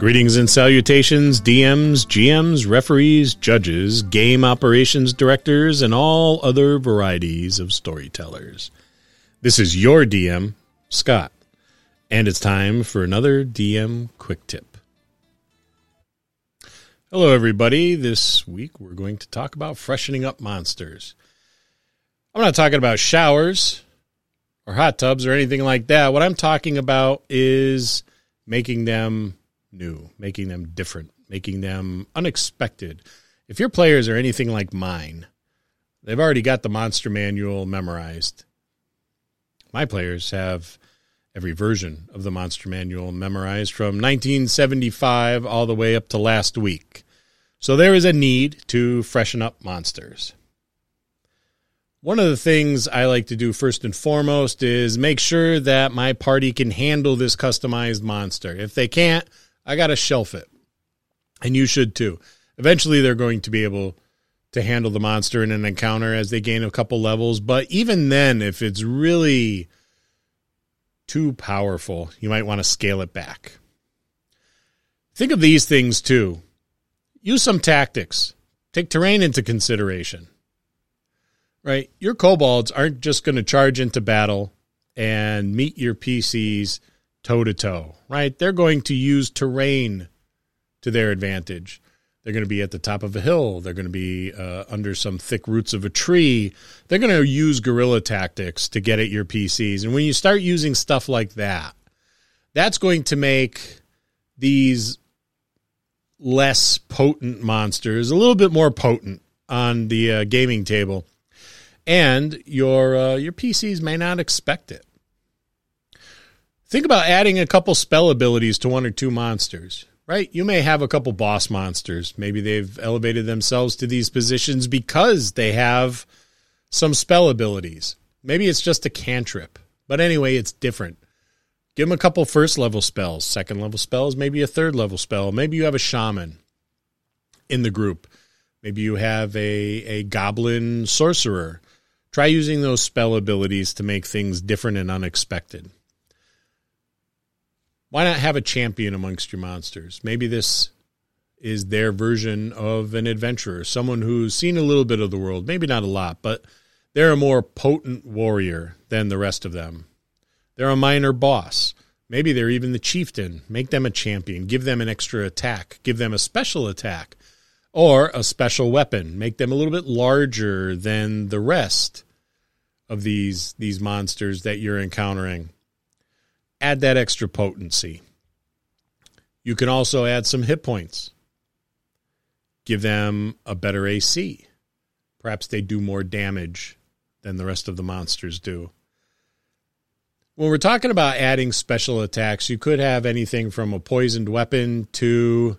Greetings and salutations, DMs, GMs, referees, judges, game operations directors, and all other varieties of storytellers. This is your DM, Scott, and it's time for another DM Quick Tip. Hello, everybody. This week we're going to talk about freshening up monsters. I'm not talking about showers or hot tubs or anything like that. What I'm talking about is making them new, making them different, making them unexpected. If your players are anything like mine, they've already got the Monster Manual memorized. My players have every version of the Monster Manual memorized from 1975 all the way up to last week. So there is a need to freshen up monsters. One of the things I like to do first and foremost is make sure that my party can handle this customized monster. If they can't, I got to shelf it, and you should too. Eventually, they're going to be able to handle the monster in an encounter as they gain a couple levels, but even then, if it's really too powerful, you might want to scale it back. Think of these things too. Use some tactics. Take terrain into consideration, right? Your kobolds aren't just going to charge into battle and meet your PCs toe-to-toe, right? They're going to use terrain to their advantage. They're going to be at the top of a hill. They're going to be under some thick roots of a tree. They're going to use guerrilla tactics to get at your PCs. And when you start using stuff like that, that's going to make these less potent monsters a little bit more potent on the gaming table. And your PCs may not expect it. Think about adding a couple spell abilities to one or two monsters, right? You may have a couple boss monsters. Maybe they've elevated themselves to these positions because they have some spell abilities. Maybe it's just a cantrip, but anyway, it's different. Give them a couple first-level spells, second-level spells, maybe a third-level spell. Maybe you have a shaman in the group. Maybe you have a goblin sorcerer. Try using those spell abilities to make things different and unexpected. Why not have a champion amongst your monsters? Maybe this is their version of an adventurer, someone who's seen a little bit of the world, maybe not a lot, but they're a more potent warrior than the rest of them. They're a minor boss. Maybe they're even the chieftain. Make them a champion. Give them an extra attack. Give them a special attack or a special weapon. Make them a little bit larger than the rest of these monsters that you're encountering. Add that extra potency. You can also add some hit points. Give them a better AC. Perhaps they do more damage than the rest of the monsters do. When we're talking about adding special attacks, you could have anything from a poisoned weapon to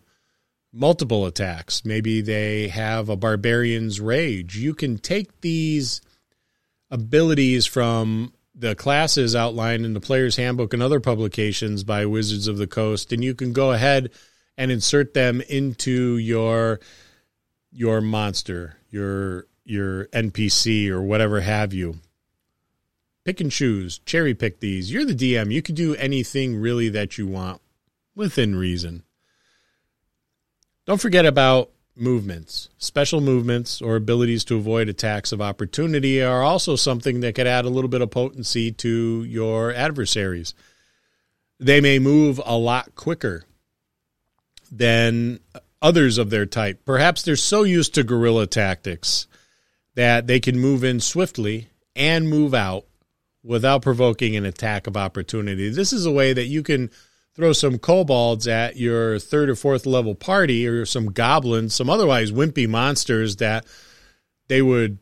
multiple attacks. Maybe they have a barbarian's rage. You can take these abilities from the classes outlined in the Player's Handbook and other publications by Wizards of the Coast, and you can go ahead and insert them into your monster, your NPC, or whatever have you. Pick and choose, cherry pick these. You're the DM. You can do anything really that you want within reason. Don't forget about movements. Special movements or abilities to avoid attacks of opportunity are also something that could add a little bit of potency to your adversaries. They may move a lot quicker than others of their type. Perhaps they're so used to guerrilla tactics that they can move in swiftly and move out without provoking an attack of opportunity. This is a way that you can throw some kobolds at your third or fourth level party, or some goblins, some otherwise wimpy monsters that they would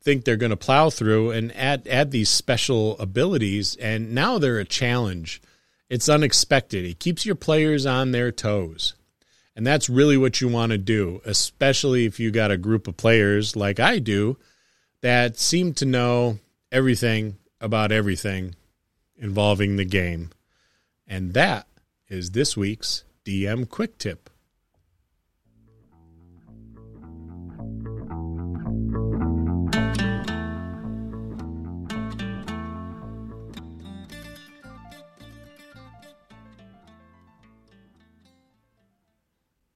think they're going to plow through, and add these special abilities, and now they're a challenge. It's unexpected. It keeps your players on their toes, and that's really what you want to do, especially if you got a group of players like I do that seem to know everything about everything involving the game. And that is this week's DM Quick Tip.